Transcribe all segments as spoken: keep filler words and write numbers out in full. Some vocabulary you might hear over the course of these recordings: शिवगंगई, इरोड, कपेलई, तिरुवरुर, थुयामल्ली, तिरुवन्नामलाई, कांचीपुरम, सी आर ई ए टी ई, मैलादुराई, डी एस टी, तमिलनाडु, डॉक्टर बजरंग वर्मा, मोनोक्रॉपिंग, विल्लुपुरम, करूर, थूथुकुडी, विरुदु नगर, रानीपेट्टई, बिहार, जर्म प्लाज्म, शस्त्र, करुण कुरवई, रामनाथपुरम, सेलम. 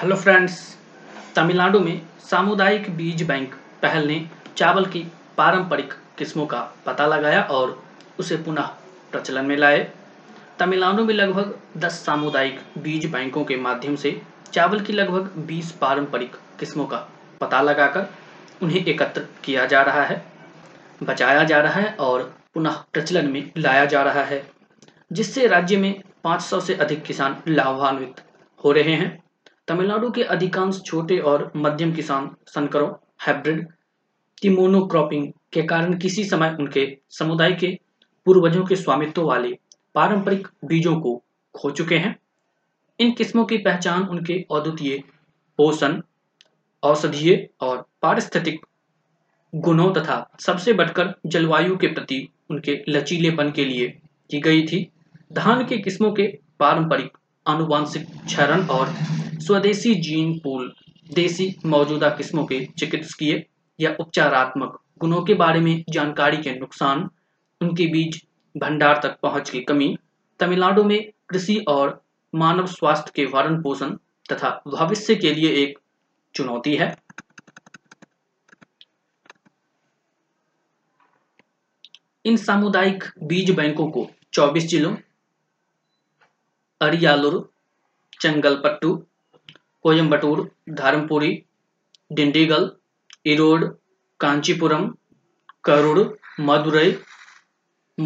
Hello friends, तमिलनाडु में सामुदायिक बीज बैंक पहल ने चावल की पारंपरिक किस्मों का पता लगाया और उसे पुनः प्रचलन में लाए। तमिलनाडु में लगभग दस सामुदायिक बीज बैंकों के माध्यम से चावल की लगभग बीस पारंपरिक किस्मों का पता लगाकर उन्हें एकत्र किया जा रहा है, बचाया जा रहा है और पुनः प्रचलन में लाया जा रहा है, जिससे राज्य में पाँच सौ से अधिक किसान लाभान्वित हो रहे हैं। तमिलनाडु के अधिकांश छोटे और मध्यम किसान संकरों हाइब्रिड की मोनोक्रॉपिंग के कारण किसी समय उनके समुदाय के पूर्वजों के स्वामित्व वाले पारंपरिक बीजों को खो चुके हैं। इन किस्मों की पहचान उनके अद्वितीय पोषण, औषधीय और पारिस्थितिक गुणों तथा सबसे बढ़कर जलवायु के प्रति उनके लचीलेपन के लिए की गई थी। धान की किस्मों के पारंपरिक आनुवांशिक क्षरण और स्वदेशी जीन पूल देसी मौजूदा किस्मों के चिकित्सकीय या उपचारात्मक गुणों के बारे में जानकारी के नुकसान, उनके बीज भंडार तक पहुंच की कमी, तमिलनाडु में कृषि और मानव स्वास्थ्य के भरण पोषण तथा भविष्य के लिए एक चुनौती है। इन सामुदायिक बीज बैंकों को चौबीस जिलों अरियालुर, चंगलपट्टू, कोयंबटूर, धर्मपुरी, डिंडीगल, इरोड, कांचीपुरम, करूर, मदुरै,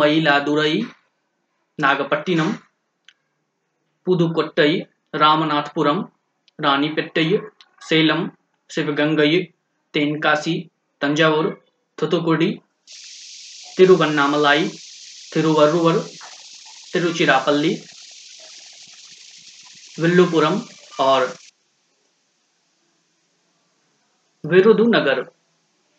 मैलादुराई, नागपट्टिनम, पुदुकोट्टई, रामनाथपुरम, रानीपेट्टई, सेलम, शिवगंगई, तेनकाशी, तंजावूर, थूथुकुडी, तिरुवन्नामलाई, तिरुवरुर, तिरुचिरापल्ली, विल्लुपुरम और विरुदु नगर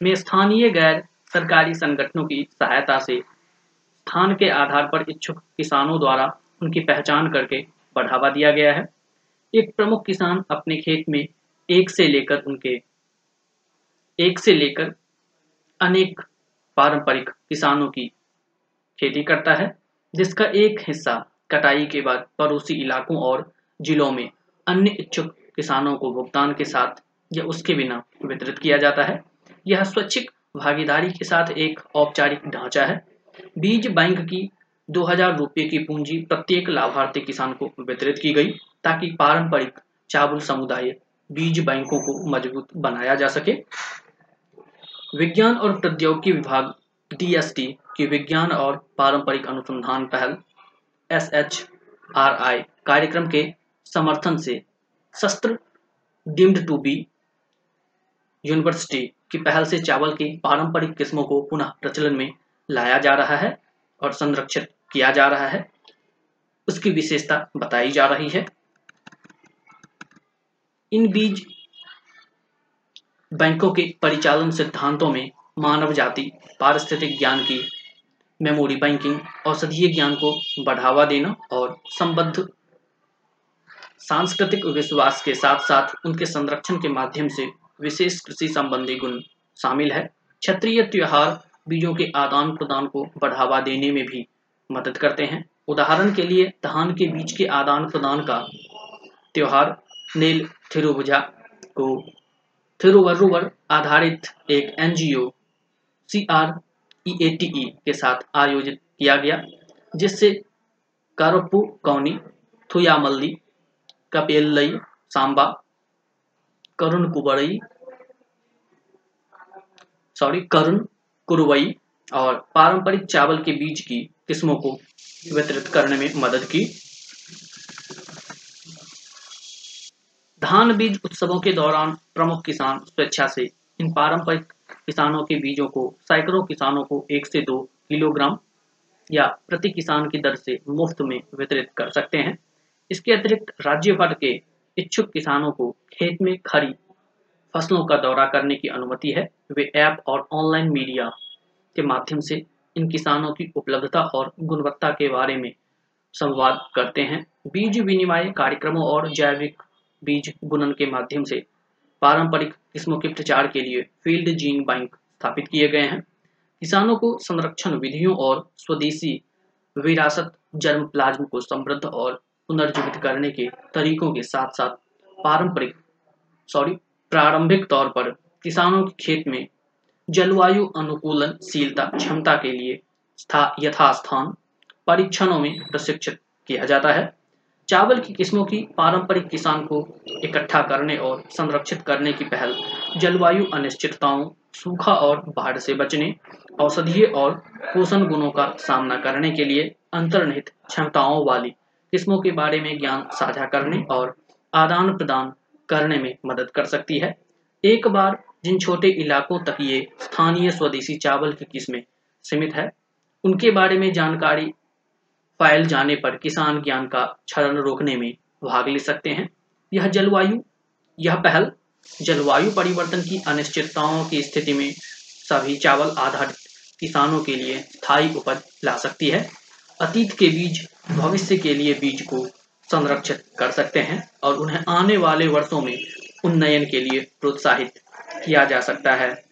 में स्थानीय गैर सरकारी संगठनों की सहायता से स्थान के आधार पर इच्छुक किसानों द्वारा उनकी पहचान करके बढ़ावा दिया गया है। एक प्रमुख किसान अपने खेत में एक से लेकर उनके एक से लेकर अनेक पारंपरिक किसानों की खेती करता है, जिसका एक हिस्सा कटाई के बाद पड़ोसी इलाकों और जिलों में अन्य इच्छुक किसानों को भुगतान के साथ या उसके बिना वितरित किया जाता है। यह स्वैच्छिक भागीदारी के साथ एक औपचारिक ढांचा है। बीज बैंक की दो हजार रुपये की पूंजी प्रत्येक लाभार्थी किसान को वितरित की गई ताकि पारंपरिक चावल समुदाय बीज बैंकों को मजबूत बनाया जा सके। विज्ञान और प्रौद्योगिकी विभाग डी एस टी की विज्ञान और पारंपरिक अनुसंधान पहल एस एच आर आई कार्यक्रम के समर्थन से शस्त्र डीम्ड टू बी यूनिवर्सिटी की पहल से चावल की पारंपरिक किस्मों को पुनः प्रचलन में लाया जा रहा है और संरक्षित किया जा रहा है। उसकी विशेषता बताई जा रही है। इन बीज बैंकों के परिचालन सिद्धांतों में मानव जाति पारिस्थितिक ज्ञान की मेमोरी बैंकिंग, औषधीय ज्ञान को बढ़ावा देना और संबद्ध सांस्कृतिक विश्वास के साथ साथ उनके संरक्षण के माध्यम से विशेष कृषि संबंधी गुण शामिल है। क्षेत्रीय त्योहार बीजों के आदान प्रदान को बढ़ावा देने में भी मदद करते हैं। उदाहरण के लिए धान के बीज के आदान प्रदान का त्योहार नील थिरुभजा को थिरुवरुर आधारित एक NGO सी आर ई ए टी ई के साथ आयोजित किया गया, जिससे कारोपू कौनी, थुयामल्ली, कपेलई, सांबा, करुण कुबड़ई सॉरी करुण कुरवई और पारंपरिक चावल के बीज की किस्मों को वितरित करने में मदद की। धान बीज उत्सवों के दौरान प्रमुख किसान स्वेच्छा से इन पारंपरिक किसानों के बीजों को सैकड़ों किसानों को एक से दो किलोग्राम या प्रति किसान की दर से मुफ्त में वितरित कर सकते हैं। इसके अतिरिक्त राज्य भर के इच्छुक किसानों को खेत में खड़ी फसलों का दौरा करने की अनुमति है। वे ऐप और ऑनलाइन मीडिया के माध्यम से इन किसानों की उपलब्धता और गुणवत्ता के बारे में संवाद करते हैं। बीज विनिमय कार्यक्रमों और जैविक बीज बुनन के माध्यम से पारंपरिक किस्मों के प्रचार के लिए फील्ड जीन बैंक स्थापित किए गए हैं। किसानों को संरक्षण विधियों और स्वदेशी विरासत जर्म प्लाज्म को समृद्ध और पुनर्जीवित करने के तरीकों के साथ साथ पारंपरिक सॉरी प्रारंभिक तौर पर किसानों के खेत में जलवायु अनुकूलनशीलता क्षमता के लिए यथास्थान परीक्षणों में प्रशिक्षित किया जाता है। चावल की किस्मों की पारंपरिक किसान को इकट्ठा करने और संरक्षित करने की पहल जलवायु अनिश्चितताओं, सूखा और बाढ़ से बचने, औषधीय और पोषण गुणों का सामना करने के लिए अंतर्निहित क्षमताओं वाली किस्मों के बारे में ज्ञान साझा करने और आदान प्रदान करने में मदद कर सकती है। एक बार जिन छोटे इलाकों तक ये स्थानीय स्वदेशी चावल की किस्में सीमित है, उनके बारे में जानकारी फैल जाने पर किसान ज्ञान का क्षरण रोकने में भाग ले सकते हैं। यह जलवायु यह पहल जलवायु परिवर्तन की अनिश्चितताओं की स्थिति में सभी चावल आधारित किसानों के लिए स्थायी उपज ला सकती है। अतीत के बीज भविष्य के लिए बीज को संरक्षित कर सकते हैं और उन्हें आने वाले वर्षों में उन्नयन के लिए प्रोत्साहित किया जा सकता है।